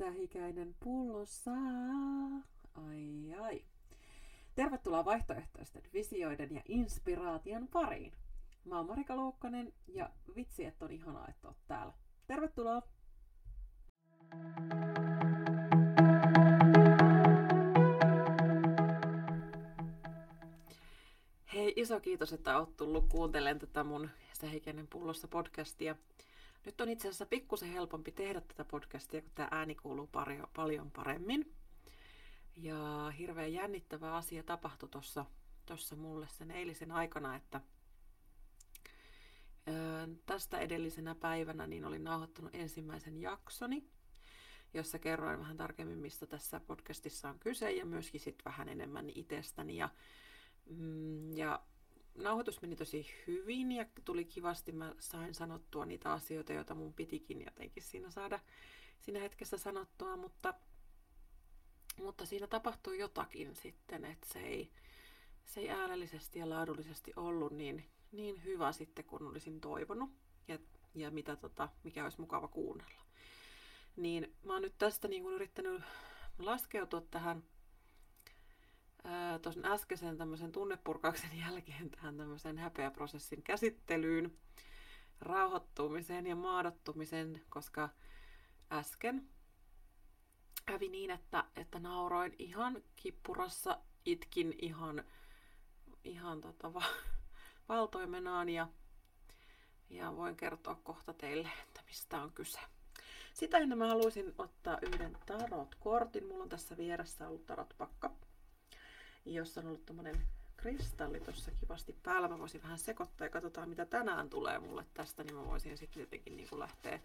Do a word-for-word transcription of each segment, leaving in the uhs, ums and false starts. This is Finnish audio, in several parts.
Sähikäinen pullossa. Ai ai. Tervetuloa vaihtoehtoisten visioiden ja inspiraation pariin. Mä oon Marika Luukkanen ja vitsi, että on ihanaa, että oot täällä. Tervetuloa! Hei, iso kiitos, että oot tullut kuuntelemaan tätä mun Sähikäinen pullossa podcastia. Nyt on itse asiassa pikkusen helpompi tehdä tätä podcastia, kun tää ääni kuuluu pari, paljon paremmin. Ja hirveän jännittävä asia tapahtui tossa, tossa mulle sen eilisen aikana, että ö, tästä edellisenä päivänä niin olin nauhoittanut ensimmäisen jaksoni, jossa kerroin vähän tarkemmin, mistä tässä podcastissa on kyse ja myöskin sit vähän enemmän itsestäni. Ja, mm, ja nauhoitus meni tosi hyvin ja tuli kivasti. Mä sain sanottua niitä asioita, joita mun pitikin jotenkin siinä saada siinä hetkessä sanottua, mutta Mutta siinä tapahtui jotakin sitten, että se ei, se ei äänellisesti ja laadullisesti ollut niin, niin hyvä sitten, kun olisin toivonut ja, ja mitä tota, mikä olisi mukava kuunnella. Niin mä oon nyt tästä niin kun yrittänyt laskeutua tähän tuon äskeisen tämmöisen tunnepurkauksen jälkeen tähän tämmöisen häpeäprosessin käsittelyyn, rauhoittumiseen ja maadottumiseen, koska äsken kävi niin, että, että nauroin ihan kippurassa, itkin ihan, ihan tota va- valtoimenaan ja, ja voin kertoa kohta teille, että mistä on kyse. Sitä ennen mä haluaisin ottaa yhden tarot-kortin. Mulla on tässä vieressä ollut tarot-pakka, jossa on ollut tommonen kristalli tuossa kivasti päällä. Mä voisin vähän sekoittaa ja katsotaan, mitä tänään tulee mulle tästä, niin mä voisin sitten jotenkin niin kuin lähteä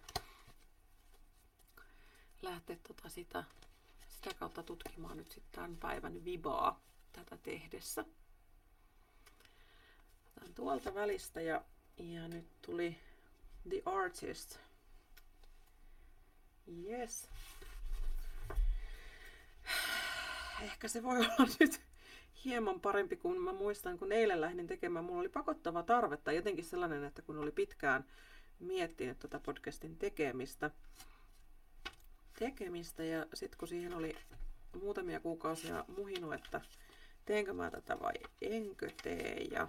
lähteä tota sitä, sitä kautta tutkimaan nyt sitten tämän päivän vibaa tätä tehdessä. Otan tuolta välistä ja, ja nyt tuli The Artist. Yes. Ehkä se voi olla nyt hieman parempi kuin mä muistan, kun eilen lähdin tekemään. Mulla oli pakottava tarve tai jotenkin sellainen, että kun oli pitkään miettinyt tätä podcastin tekemistä, tekemistä ja sitten kun siihen oli muutamia kuukausia muhinut, että teenkö mä tätä vai enkö tee, ja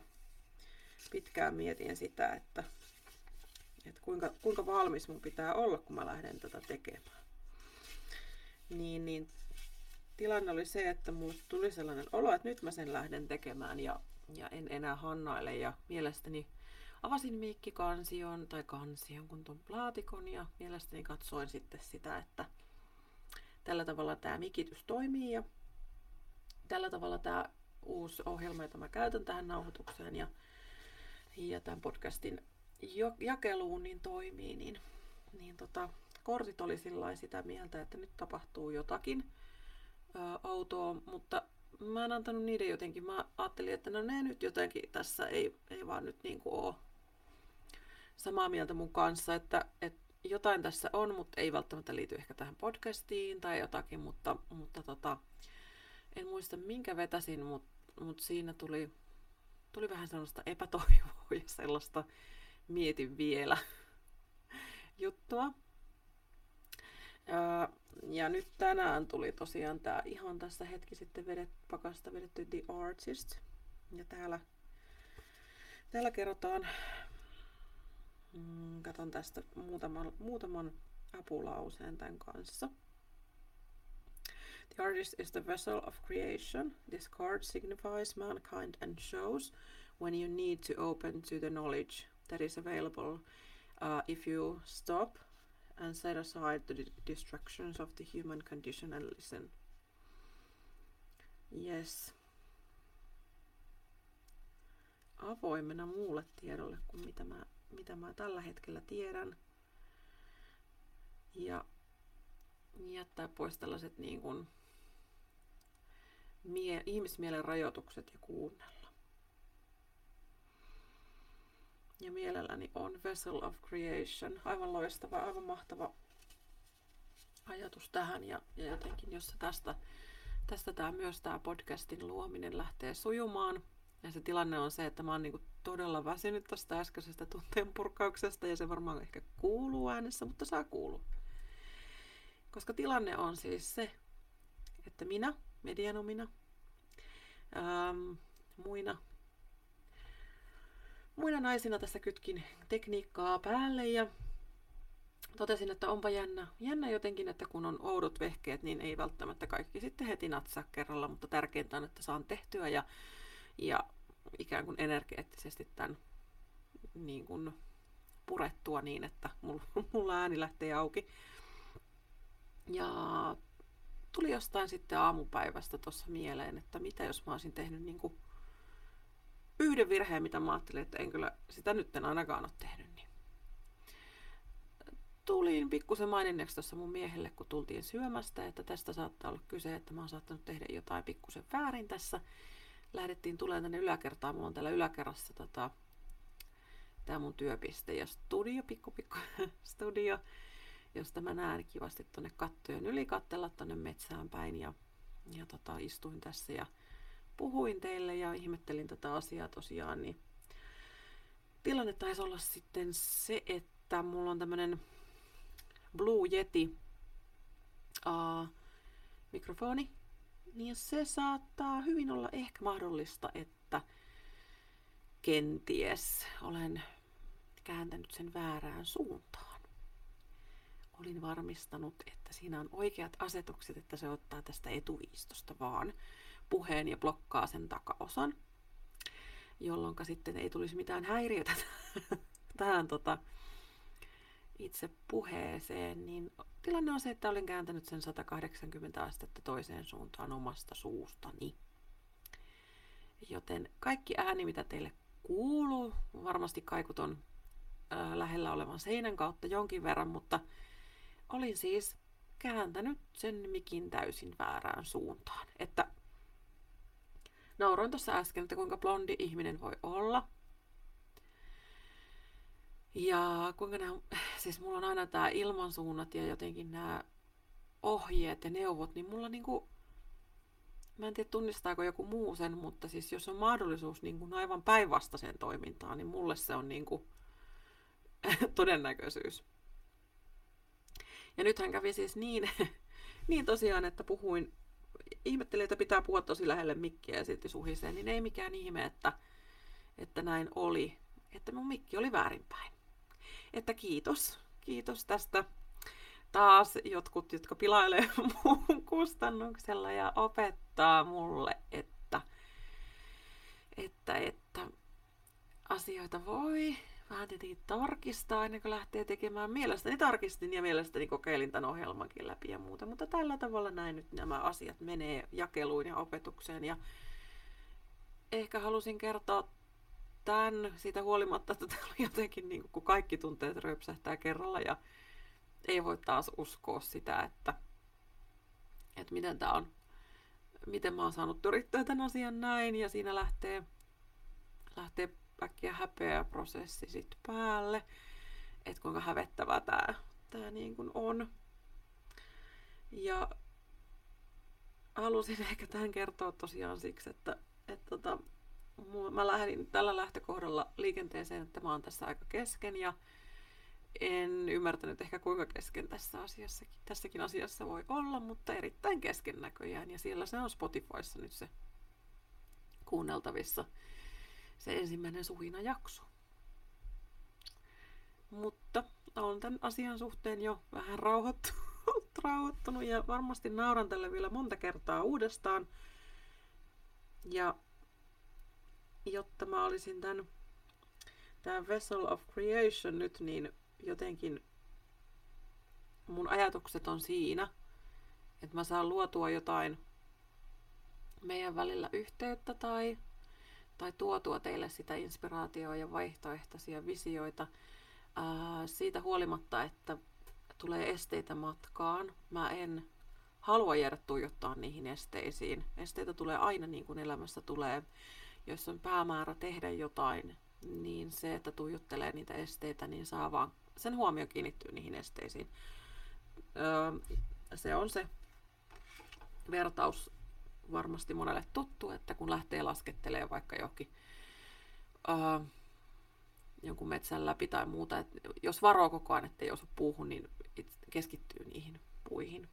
pitkään mietin sitä, että, että kuinka, kuinka valmis mun pitää olla, kun mä lähden tätä tekemään. Niin, niin tilanne oli se, että mulle tuli sellainen olo, että nyt mä sen lähden tekemään ja, ja en enää hannaile, ja mielestäni avasin miikkikansion tai kansion kun tuon plaatikon ja mielestäni katsoin sitten sitä, että tällä tavalla tämä mikitys toimii ja tällä tavalla tämä uusi ohjelma, jota mä käytän tähän nauhoitukseen ja, ja tämän podcastin jakeluun, niin toimii. Niin, niin tota, kortit oli sillain sitä mieltä, että nyt tapahtuu jotakin ö, outoa, mutta mä en antanut niiden jotenkin. Mä ajattelin, että no ne nyt jotenkin tässä ei, ei vaan nyt niin kuin ole samaa mieltä mun kanssa, että, että jotain tässä on, mutta ei välttämättä liity ehkä tähän podcastiin tai jotakin, mutta, mutta tota, en muista minkä vetäsin, mutta, mutta siinä tuli, tuli vähän sellaista epätoivoa ja sellaista mietin vielä juttua. Ja, ja nyt tänään tuli tosiaan tää ihan tässä hetki sitten vedet, pakasta vedetty The Artist. Ja täällä, täällä kerrotaan, mm, katson tästä muutaman, muutaman apulauseen tämän kanssa. The Artist is the vessel of creation. This card signifies mankind and shows when you need to open to the knowledge that is available uh, if you stop and set aside the distractions of the human condition and listen. Yes. Avoimena muulle tiedolle kuin mitä mä, mitä mä tällä hetkellä tiedän. Ja jättää pois tällaiset niin kuin mie- ihmismielen rajoitukset ja kuunnella. Ja mielelläni on Vessel of Creation. Aivan loistava, aivan mahtava ajatus tähän. Ja, ja jotenkin, jos tästä, tästä tää, myös tämä podcastin luominen lähtee sujumaan. Ja se tilanne on se, että mä oon niinku todella väsynyt tästä äskeisestä tunteenpurkauksesta. Ja se varmaan ehkä kuuluu äänessä, mutta saa kuulua. Koska tilanne on siis se, että minä, medianomina, ähm, muina, muina naisina tässä kytkin tekniikkaa päälle ja totesin, että onpa jännä. Jännä jotenkin, että kun on oudot vehkeet, niin ei välttämättä kaikki sitten heti natsaa kerralla, mutta tärkeintä on, että saan tehtyä ja, ja ikään kuin energeettisesti tämän niin kuin purettua niin, että mulla, mulla ääni lähtee auki. Ja tuli jostain sitten aamupäivästä tuossa mieleen, että mitä jos mä olisin tehnyt niin kuin yhden virheen, mitä mä ajattelin, että en kyllä sitä nyt en ainakaan ole tehnyt. Niin. Tulin pikkusen maininneeksi tuossa mun miehelle, kun tultiin syömästä, että tästä saattaa olla kyse, että mä oon saattanut tehdä jotain pikkusen väärin tässä. Lähdettiin tulemaan tänne yläkertaan. Mulla on täällä yläkerrassa tota, tää mun työpiste ja studio, pikku pikku studio, josta mä näen kivasti tuonne kattojen yli kattella tuonne metsään päin. Ja, ja tota, istuin tässä ja puhuin teille ja ihmettelin tätä asiaa tosiaan. Niin tilanne taisi olla sitten se, että mulla on tämmönen Blue Yeti uh, mikrofoni, niin se saattaa hyvin olla ehkä mahdollista, että kenties olen kääntänyt sen väärään suuntaan. Olin varmistanut, että siinä on oikeat asetukset, että se ottaa tästä etuviistosta vaan puheen ja blokkaa sen takaosan, jolloin sitten ei tulisi mitään häiriötä tähän tota, itse puheeseen, niin tilanne on se, että olen kääntänyt sen sata kahdeksankymmentä astetta toiseen suuntaan omasta suustani. Joten kaikki ääni, mitä teille kuuluu, varmasti kaikut on ää, lähellä olevan seinän kautta jonkin verran, mutta olin siis kääntänyt sen mikin täysin väärään suuntaan. Että nauroin tuossa äsken, että kuinka blondi ihminen voi olla. Ja kuinka nämä, siis mulla on aina tää ilmansuunnat ja jotenkin nämä ohjeet ja neuvot, niin mulla niinku, mä en tiedä tunnistaako joku muu sen, mutta siis jos on mahdollisuus niinku aivan päinvastaiseen toimintaan, niin mulle se on niinku todennäköisyys. Ja nythän kävi siis niin, niin tosiaan, että puhuin, ihmettelin, että pitää puhua tosi lähelle mikkiä ja silti suhiseen, niin ei mikään ihme, että, että näin oli, että mun mikki oli väärinpäin. Että kiitos, kiitos tästä taas jotkut, jotka pilailee mun kustannuksella ja opettaa mulle, että, että, että asioita voi vähän tietenkin tarkistaa ennen kuin lähtee tekemään. Mielestäni tarkistin ja mielestäni kokeilin tämän ohjelmankin läpi ja muuta, mutta tällä tavalla näin nyt nämä asiat menee jakeluun ja opetukseen. Ja ehkä halusin kertoa tämän siitä huolimatta, että täällä on jotenkin niin kuin kaikki tunteet röpsähtää kerralla ja ei voi taas uskoa sitä, että, että miten tämä on, miten mä oon saanut yrittää tämän asian näin ja siinä lähtee, lähtee äkkiä häpeä prosessi sit päälle, että kuinka hävettävää tämä, tämä niin kuin on. Ja halusin ehkä tämän kertoa tosiaan siksi, että, että mä lähdin tällä lähtökohdalla liikenteeseen, että mä oon tässä aika kesken ja en ymmärtänyt ehkä kuinka kesken tässä asiassa, tässäkin asiassa voi olla, mutta erittäin kesken näköjään. Ja siellä se on Spotifyssa nyt se kuunneltavissa se ensimmäinen suhinajakso. Mutta olen tämän asian suhteen jo vähän rauhoittunut, rauhoittunut ja varmasti nauran tälle vielä monta kertaa uudestaan. Ja jotta mä olisin tämän, tämän Vessel of Creation nyt, niin jotenkin mun ajatukset on siinä, että mä saan luotua jotain meidän välillä yhteyttä tai, tai tuotua teille sitä inspiraatiota ja vaihtoehtoisia visioita ää, siitä huolimatta, että tulee esteitä matkaan. Mä en halua jäädä tuijottaa niihin esteisiin. Esteitä tulee aina niin kuin elämässä tulee. Jos on päämäärä tehdä jotain, niin se, että tuijottelee niitä esteitä, niin saa vaan sen huomio kiinnittyy niihin esteisiin. Öö, se on se vertaus varmasti monelle tuttu, että kun lähtee laskettelemaan vaikka johonkin öö, jonkun metsän läpi tai muuta, että jos varoo koko ajan, ettei osu puuhun, niin keskittyy niihin puihin.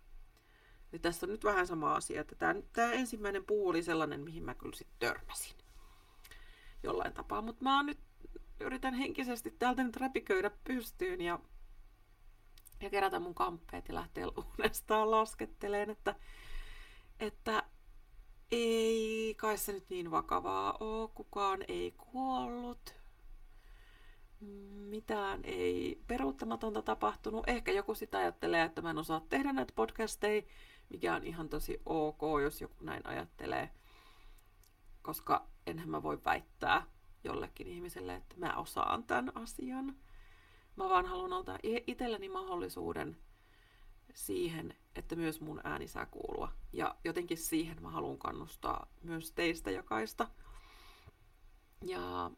tässä on nyt vähän sama asia, että tämä, tämä ensimmäinen puu oli sellainen, mihin mä kyllä sitten törmäsin jollain tapaa. Mutta mä nyt yritän henkisesti täältä nyt räpiköidä pystyyn ja, ja kerätä mun kamppeet ja lähteä uudestaan lasketteleen, että, että ei kai se nyt niin vakavaa ole, kukaan ei kuollut. Mitään ei peruuttamatonta tapahtunut. Ehkä joku sitä ajattelee, että mä en osaa tehdä näitä podcasteja, mikä on ihan tosi ok, jos joku näin ajattelee. Koska enhän mä voi väittää jollekin ihmiselle, että mä osaan tämän asian. Mä vaan haluan antaa itselleni mahdollisuuden siihen, että myös mun ääni saa kuulua. Ja jotenkin siihen mä haluan kannustaa myös teistä jokaista. Ja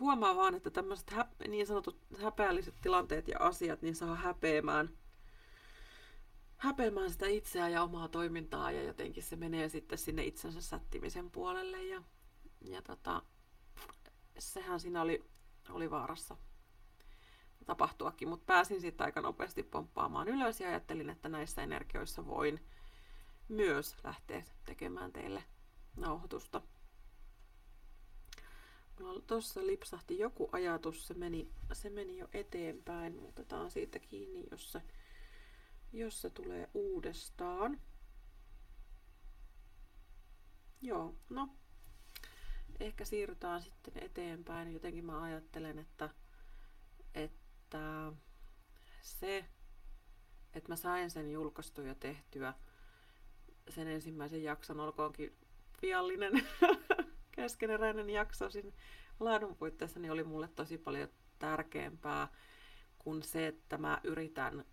huomaa vaan, että tämmöiset hä- niin sanotut häpeälliset tilanteet ja asiat niin saa häpeämään, häpeämään sitä itseä ja omaa toimintaa ja jotenkin se menee sitten sinne itsensä sättimisen puolelle ja, ja tota, sehän siinä oli, oli vaarassa tapahtuakin, mutta pääsin sitten aika nopeasti pomppaamaan ylös ja ajattelin, että näissä energioissa voin myös lähteä tekemään teille nauhoitusta. Tuossa lipsahti joku ajatus, se meni, se meni jo eteenpäin, mutta otetaan siitä kiinni, jos se, jos se tulee uudestaan. Joo, no, ehkä siirrytään sitten eteenpäin. Jotenkin mä ajattelen, että, että se, että mä sain sen julkaistua ja tehtyä, sen ensimmäisen jakson, olkoonkin viallinen, keskeneräinen jakso siinä laadun puitteissa niin oli mulle tosi paljon tärkeämpää kuin se, että mä yritän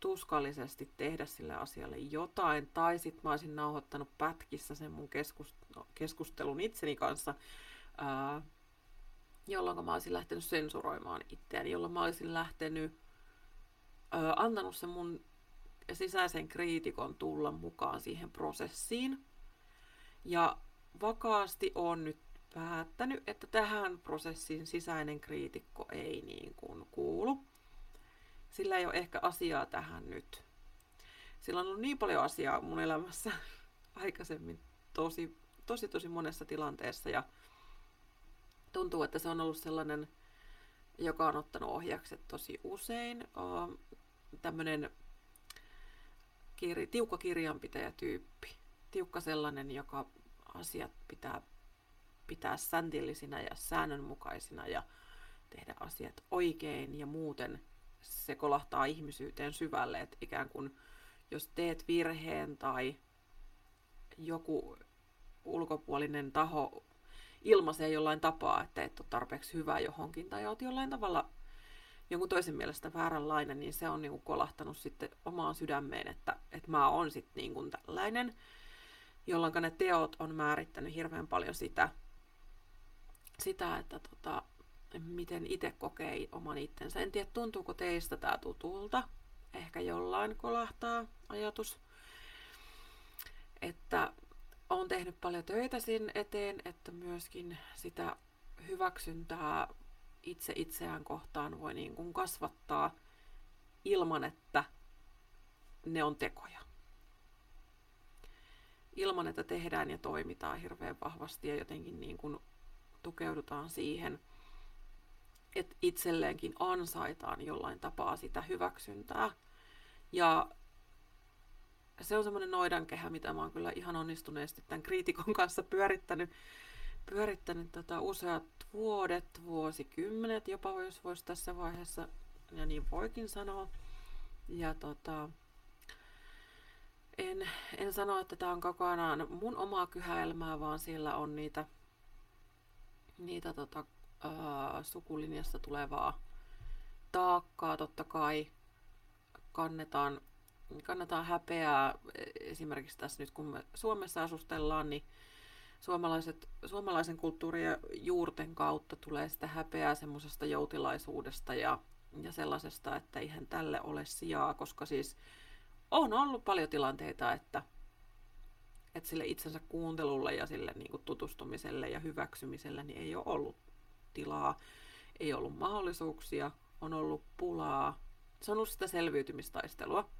tuskallisesti tehdä sille asialle jotain. Tai sit mä olisin nauhoittanut pätkissä sen mun keskustelun itseni kanssa, ää, jolloin mä olisin lähtenyt sensuroimaan itseäni, jolloin mä olisin lähtenyt, ää, antanut sen mun sisäisen kriitikon tulla mukaan siihen prosessiin. Ja vakaasti olen nyt päättänyt, että tähän prosessin sisäinen kriitikko ei niin kuin kuulu. Sillä ei ole ehkä asiaa tähän nyt. Sillä on ollut niin paljon asiaa mun elämässä aikaisemmin tosi, tosi, tosi monessa tilanteessa. Ja tuntuu, että se on ollut sellainen, joka on ottanut ohjakset tosi usein. Tämmöinen tiukka kirjanpitäjätyyppi. Tiukka sellainen, joka asiat pitää pitää säntillisinä ja säännönmukaisina ja tehdä asiat oikein ja muuten se kolahtaa ihmisyyteen syvälle, että ikään kuin jos teet virheen tai joku ulkopuolinen taho ilmaisee jollain tapaa, että et ole tarpeeksi hyvä johonkin tai olet jollain tavalla jonkun toisen mielestä vääränlainen, niin se on niinku kolahtanut sitten omaan sydämeen, että, että mä oon sitten niinku tällainen, jolloin ne teot on määrittänyt hirveän paljon sitä, sitä että tota, miten itse kokee oman itsensä. En tiedä, tuntuuko teistä tämä tutulta. Ehkä jollain kolahtaa ajatus, että olen tehnyt paljon töitä sen eteen, että myöskin sitä hyväksyntää itse itseään kohtaan voi niin kuin kasvattaa ilman, että ne on tekoja. Ilman, että tehdään ja toimitaan hirveän vahvasti ja jotenkin niin kuin tukeudutaan siihen, että itselleenkin ansaitaan jollain tapaa sitä hyväksyntää. Ja se on semmoinen noidankehä, mitä mä oon kyllä ihan onnistuneesti tämän kriitikon kanssa pyörittänyt, pyörittänyt tätä useat vuodet, vuosikymmenet, jopa jos voisi tässä vaiheessa, ja niin voikin sanoa. Ja tota... En, en sano, että tämä on kokonaan mun omaa kyhäelmää, vaan siellä on niitä, niitä tota, ää, sukulinjasta tulevaa taakkaa. Totta kai kannetaan, kannetaan häpeää. Esimerkiksi tässä nyt, kun me Suomessa asustellaan, niin suomalaiset, suomalaisen kulttuurin ja juurten kautta tulee sitä häpeää semmoisesta joutilaisuudesta ja, ja sellaisesta, että eihän tälle ole sijaa, koska siis on ollut paljon tilanteita, että, että sille itsensä kuuntelulle ja sille niin kuin tutustumiselle ja hyväksymiselle niin ei ole ollut tilaa, ei ollut mahdollisuuksia, on ollut pulaa. Se on ollut sitä selviytymistaistelua.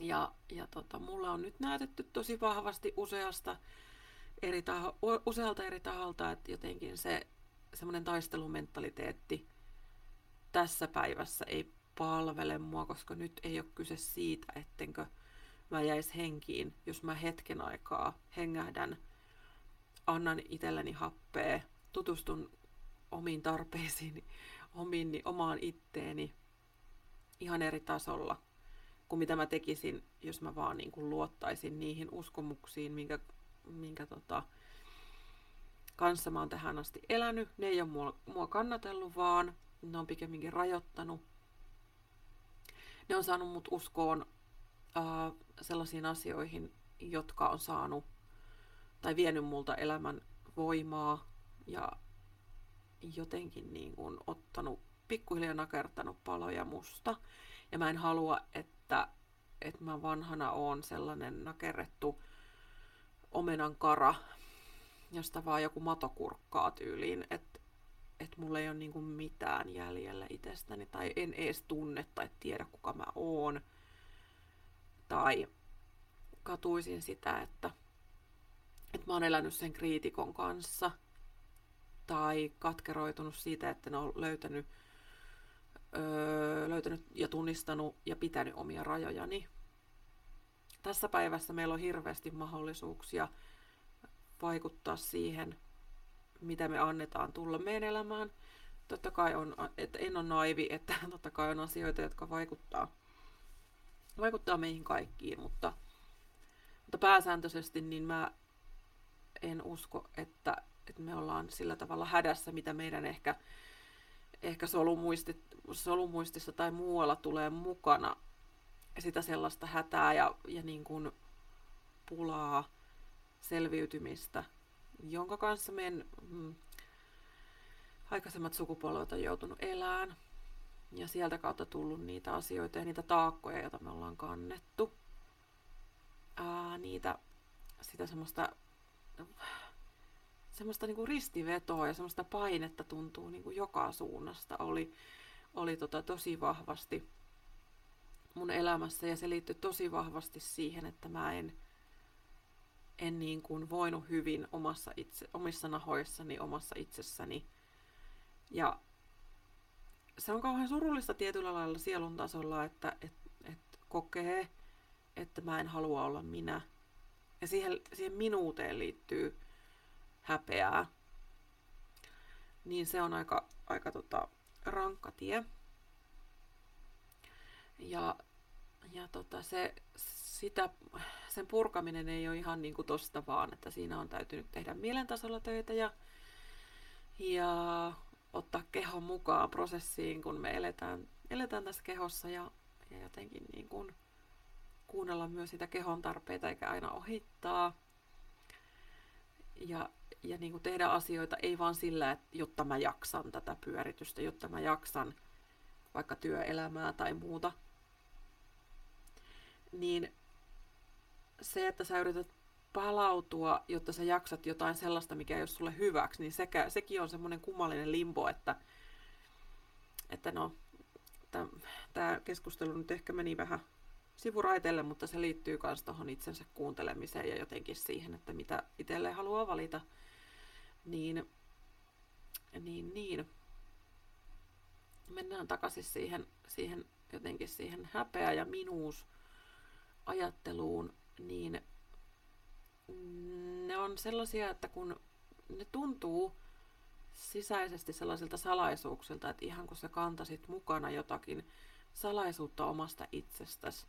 Ja, ja tota, mulla on nyt näytetty tosi vahvasti useasta eri taho, usealta eri taholta, että jotenkin se semmoinen taistelumentaliteetti tässä päivässä ei palvele mua, koska nyt ei ole kyse siitä, ettenkö mä jäisi henkiin, jos mä hetken aikaa hengähdän, annan itselleni happea, tutustun omiin tarpeisiini, omiin, omaan itteeni ihan eri tasolla kuin mitä mä tekisin, jos mä vaan niin kuin luottaisin niihin uskomuksiin, minkä, minkä tota, kanssa mä oon tähän asti elänyt. Ne ei ole mua, mua kannatellut, vaan ne on pikemminkin rajoittanut. Ne on saanut mut uskoon äh, sellaisiin asioihin, jotka on saanut tai vienyt multa elämän voimaa ja jotenkin niin kuin ottanut, pikkuhiljaa nakertanut paloja musta. Ja mä en halua, että, että mä vanhana oon sellainen nakerrettu omenan kara, josta vaan joku mato kurkkaa tyyliin, että et mulla ei ole niinku mitään jäljellä itsestäni, tai en ees tunne tai tiedä, kuka mä oon. Tai katuisin sitä, että, että mä oon elänyt sen kriitikon kanssa, tai katkeroitunut siitä, että ne on löytänyt, öö, löytänyt ja tunnistanut ja pitänyt omia rajojani. Tässä päivässä meillä on hirveästi mahdollisuuksia vaikuttaa siihen, mitä me annetaan tulla meidän elämään. Totta kai on, että en ole naivi, että totta kai on asioita, jotka vaikuttaa, vaikuttaa meihin kaikkiin, mutta, mutta pääsääntöisesti niin mä en usko, että, että me ollaan sillä tavalla hädässä, mitä meidän ehkä, ehkä solumuistit, solumuistissa tai muualla tulee mukana. Sitä sellaista hätää ja, ja niin kuin pulaa, selviytymistä, jonka kanssa meidän mm, aikaisemmat sukupolvet on joutunut elämään. Ja sieltä kautta tullut niitä asioita ja niitä taakkoja, joita me ollaan kannettu. Ää, niitä, sitä semmoista, semmoista niin kuin ristivetoa ja semmoista painetta tuntuu niin kuin joka suunnasta. Oli, oli tota tosi vahvasti mun elämässä ja se liittyi tosi vahvasti siihen, että mä en, en niin kuin voinut hyvin omassa itse, omissa nahoissani, omassa itsessäni. Ja se on kauhean surullista tietyllä lailla sielun tasolla, että et, et kokee, että mä en halua olla minä. Ja siihen, siihen minuuteen liittyy häpeää. Niin se on aika, aika tota, rankka tie. Ja, ja tota se, sitä, sen purkaminen ei ole ihan niin kuin tosta vaan, että siinä on täytynyt tehdä mielentasolla töitä ja, ja ottaa kehon mukaan prosessiin, kun me eletään, eletään tässä kehossa ja, ja jotenkin niin kuin kuunnella myös sitä kehon tarpeita eikä aina ohittaa. Ja, ja niin kuin tehdä asioita ei vaan sillä, että jotta mä jaksan tätä pyöritystä, jotta mä jaksan vaikka työelämää tai muuta. Niin se, että sä yrität palautua, jotta sä jaksat jotain sellaista, mikä ei ole sulle hyväksi, niin sekä, sekin on semmoinen kummallinen limbo, että, että no, tämä keskustelu nyt ehkä meni vähän sivuraiteelle, mutta se liittyy myös tuohon itsensä kuuntelemiseen ja jotenkin siihen, että mitä itselleen haluaa valita. Niin, niin, niin. Mennään takaisin siihen, siihen, jotenkin siihen häpeä- ja minuusajatteluun, niin ne on sellaisia, että kun ne tuntuu sisäisesti sellaisilta salaisuuksilta, että ihan kun sä kantasit mukana jotakin salaisuutta omasta itsestäsi,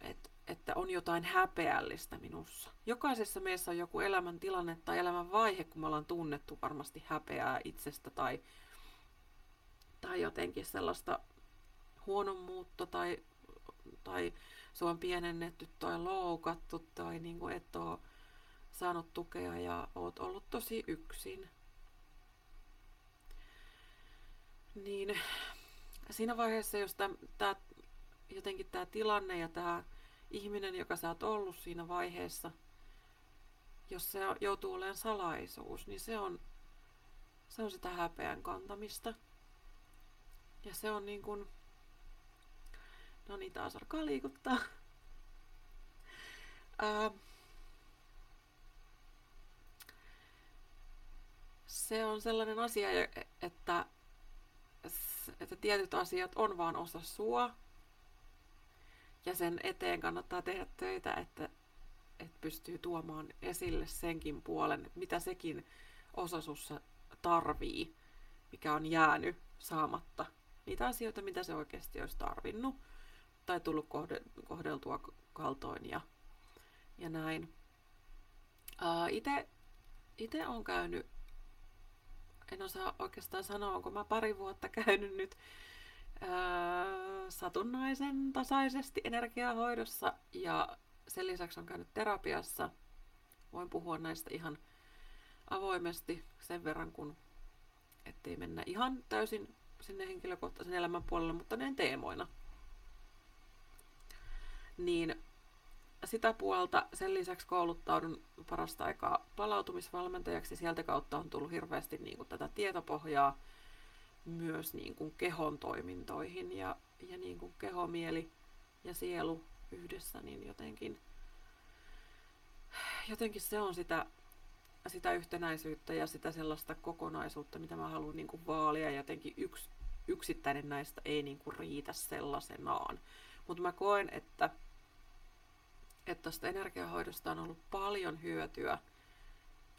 että, että on jotain häpeällistä minussa. Jokaisessa meissä on joku elämäntilanne tai elämänvaihe, kun me ollaan tunnettu varmasti häpeää itsestä tai tai jotenkin sellaista huonommuutta, tai, tai sua on pienennetty, tai loukattu, tai niin kuin et ole saanut tukea ja oot ollut tosi yksin. Niin siinä vaiheessa, jos tämä, tämä, jotenkin tämä tilanne ja tämä ihminen, joka sä oot ollut siinä vaiheessa, jos se joutuu olemaan salaisuus, niin se on, se on sitä häpeän kantamista. Ja se on niin kuin, No niin, taas alkaa liikuttaa. Ää, se on sellainen asia, että, että tietyt asiat on vaan osa sua. Ja sen eteen kannattaa tehdä töitä, että, että pystyy tuomaan esille senkin puolen, mitä sekin osa sussa tarvii, mikä on jäänyt saamatta. Niitä asioita, mitä se oikeasti olisi tarvinnut tai tullut kohdeltua kaltoin ja, ja näin. Itse olen käynyt, en osaa oikeastaan sanoa, onko mä pari vuotta käynyt nyt ää, satunnaisen tasaisesti energiahoidossa ja sen lisäksi olen käynyt terapiassa. Voin puhua näistä ihan avoimesti sen verran, kun ettei mennä ihan täysin sinne henkilökohtaisen elämän puolelle, mutta ne teemoina. Niin sitä puolta sen lisäksi kouluttaudun parasta aikaa palautumisvalmentajaksi. Sieltä kautta on tullut hirveästi niin kuin tätä tietopohjaa myös niin kuin kehon toimintoihin ja, ja niin kuin keho, mieli ja sielu yhdessä, niin jotenkin, jotenkin se on sitä, sitä yhtenäisyyttä ja sitä sellaista kokonaisuutta, mitä mä haluan niin kuin vaalia. Jotenkin yks, yksittäinen näistä ei niin kuin riitä sellaisenaan. Mutta mä koen, että että tuosta energiahoidosta on ollut paljon hyötyä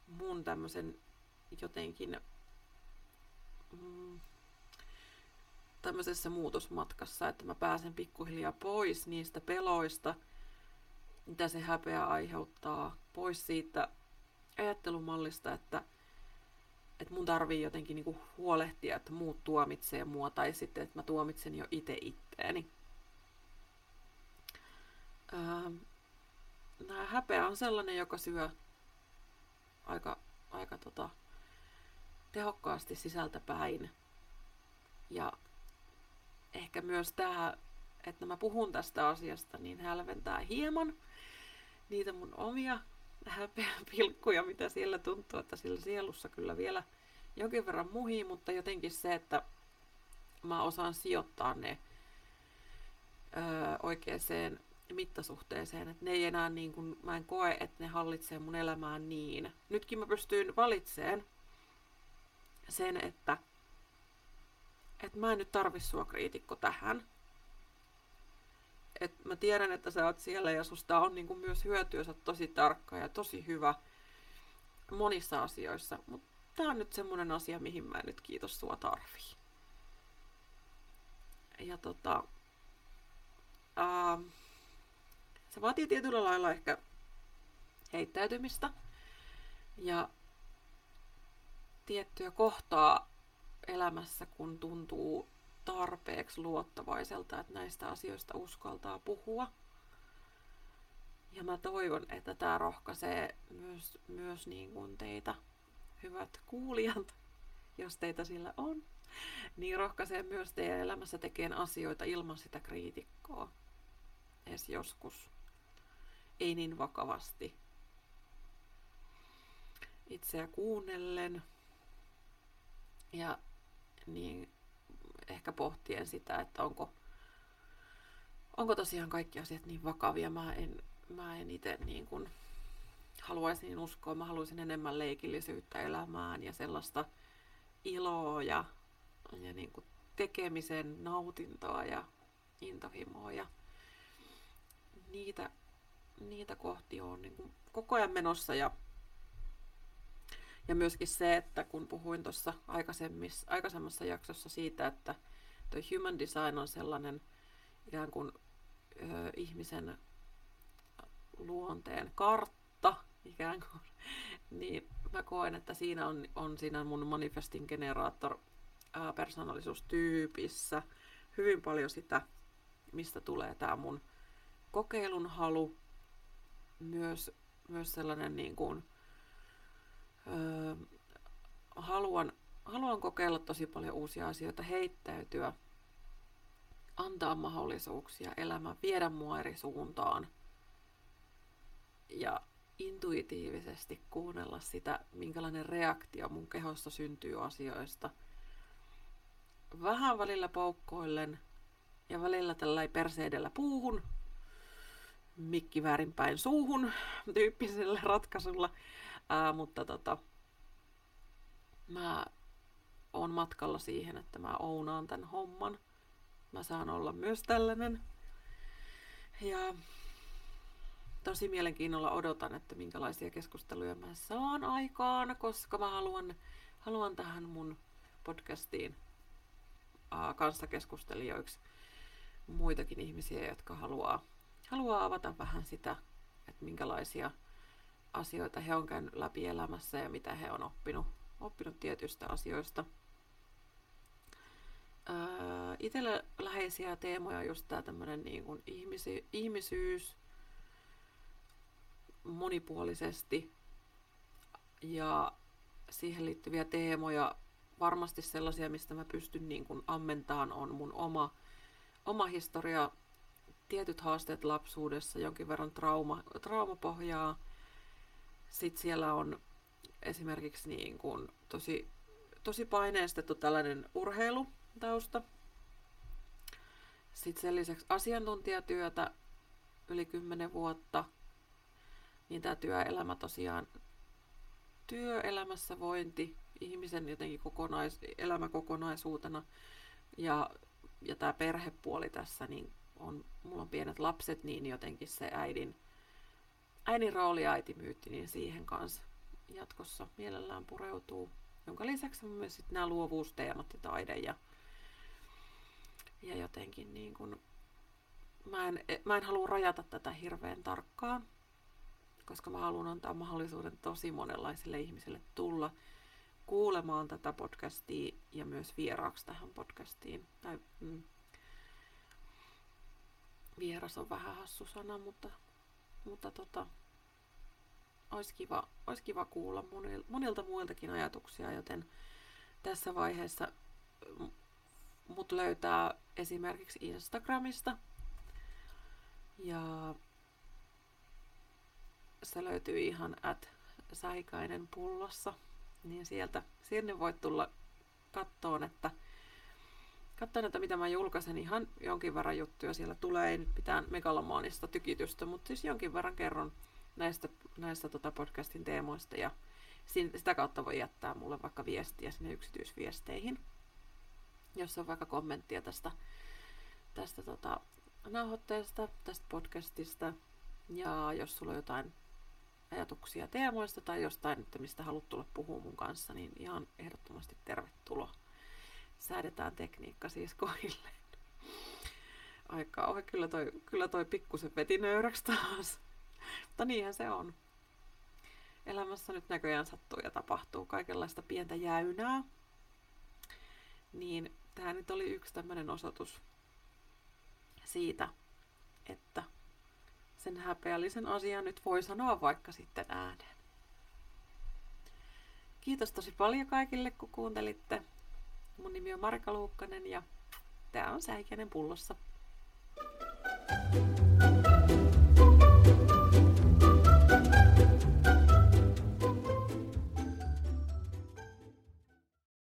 mun tämmöisen jotenkin mm, tämmöisessä muutosmatkassa, että mä pääsen pikkuhiljaa pois niistä peloista, mitä se häpeä aiheuttaa, pois siitä ajattelumallista, että, että mun tarvii jotenkin niinku huolehtia, että muut tuomitsee mua tai sitten, että mä tuomitsen jo itse itteeni. Ähm, Nää häpeä on sellainen, joka syö aika, aika tota, tehokkaasti sisältä päin. Ja ehkä myös tämä, että mä puhun tästä asiasta, niin hälventää hieman niitä mun omia häpeän pilkkuja, mitä siellä tuntuu, että sillä sielussa kyllä vielä jonkin verran muhii, mutta jotenkin se, että mä osaan sijoittaa ne öö, oikeaan mittasuhteeseen, että ne ei enää niin kuin, mä en koe, että ne hallitsee mun elämää niin. Nytkin mä pystyn valitseen sen, että, että mä en nyt tarvi sua, kriitikko, tähän. Et mä tiedän, että sä oot siellä ja susta on niin kuin myös hyötyä, sä oot tosi tarkka ja tosi hyvä monissa asioissa, mutta tää on nyt semmonen asia, mihin mä nyt kiitos sua tarvii. Ja tota... Ää, Se vaatii tietyllä lailla ehkä heittäytymistä ja tiettyä kohtaa elämässä, kun tuntuu tarpeeksi luottavaiselta, että näistä asioista uskaltaa puhua. Ja mä toivon, että tämä rohkaisee myös, myös niin kuin teitä, hyvät kuulijat, jos teitä sillä on, niin rohkaisee myös teidän elämässä tekemään asioita ilman sitä kriitikkoa edes joskus. Ei niin vakavasti. Itseä kuunnellen ja niin ehkä pohtien sitä, että onko, onko tosiaan kaikki asiat niin vakavia. Mä en, mä en itse niin kuin haluaisin uskoa. Mä haluaisin enemmän leikillisyyttä elämään ja sellaista iloa ja, ja niin kuin tekemisen nautintoa ja intohimoa. Ja niitä Niitä kohti on niin kuin koko ajan menossa ja, ja myöskin se, että kun puhuin tuossa aikaisemmassa jaksossa siitä, että tuo human design on sellainen ikään kuin ö, ihmisen luonteen kartta, ikään kuin, niin mä koen, että siinä on, on siinä mun manifestin generaattor ää, persoonallisuustyypissä hyvin paljon sitä, mistä tulee tää mun kokeilun halu. Myös, myös sellainen niin kuin, ö, haluan, haluan kokeilla tosi paljon uusia asioita, heittäytyä, antaa mahdollisuuksia elämään, viedä mua eri suuntaan ja intuitiivisesti kuunnella sitä, minkälainen reaktio mun kehossa syntyy asioista. Vähän välillä poukkoillen, ja välillä tällai perseedellä puuhun, mikki väärinpäin suuhun tyyppisellä ratkaisulla, Ää, mutta tota, mä oon matkalla siihen, että mä ounaan tämän homman. Mä saan olla myös tällainen. Ja tosi mielenkiinnolla odotan, että minkälaisia keskusteluja mä saan aikaan, koska mä haluan, haluan tähän mun podcastiin äh, kanssakeskustelijoiksi muitakin ihmisiä, jotka haluaa, haluaa avata vähän sitä, että minkälaisia asioita he on käynyt läpi elämässä ja mitä he on oppinut, oppinut tietyistä asioista. Äh, itselle läheisiä teemoja just tää tämmönen niin kuin ihmisi, ihmisyys, monipuolisesti ja siihen liittyviä teemoja, varmasti sellaisia, mistä mä pystyn niin kuin ammentamaan, on mun oma, oma historia, tietyt haasteet lapsuudessa, jonkin verran trauma, traumapohjaa. Sitten siellä on esimerkiksi niin kuin tosi, tosi paineistettu tällainen urheilutausta. Sitten sen lisäksi asiantuntijatyötä yli kymmenen vuotta. Niin tämä työelämä tosiaan, työelämässä vointi, ihmisen jotenkin kokonais, elämä kokonaisuutena ja, ja tämä perhepuoli tässä, niin on, mulla on pienet lapset, niin jotenkin se äidin, äidin rooli, äitimyytti, niin siihen kanssa jatkossa mielellään pureutuu. Jonka lisäksi on myös sitten nämä luovuusteemat ja taide ja, ja jotenkin niin kun, mä en, mä en halua rajata tätä hirveän tarkkaan, koska mä haluan antaa mahdollisuuden tosi monenlaisille ihmisille tulla kuulemaan tätä podcastia ja myös vieraaksi tähän podcastiin. Tai, mm, vieras on vähän hassu sana, mutta, mutta tota, olisi kiva, olis kiva kuulla monilta muiltakin ajatuksia, joten tässä vaiheessa mut löytää esimerkiksi Instagramista ja se löytyy ihan at Sähikäinen pullossa, niin sieltä sinne voit tulla kattoon, että, kattoon, että mitä mä julkaisen. Ihan jonkin verran juttuja siellä tulee, ei nyt mitään megalomaanista tykitystä, mutta siis jonkin verran kerron näistä, näistä tota podcastin teemoista ja sitä kautta voi jättää mulle vaikka viestiä sinne yksityisviesteihin, jos on vaikka kommenttia tästä, tästä tota, nauhoitteesta, tästä podcastista ja jos sulla on jotain ajatuksia teemoista tai jostain, että mistä haluat tulla puhua mun kanssa, niin ihan ehdottomasti tervetuloa. Säädetään tekniikka siis kohdilleen. Aika ohi, kyllä toi, kyllä toi pikkusen veti nöyräksi taas. Mutta niinhän se on. Elämässä nyt näköjään sattuu ja tapahtuu kaikenlaista pientä jäynää. Niin tää nyt oli yksi tämmönen osoitus siitä, että sen häpeällisen asian nyt voi sanoa vaikka sitten ääneen. Kiitos tosi paljon kaikille, kun kuuntelitte. Mun nimi on Marika Luukkanen ja tää on Sähikäinen pullossa.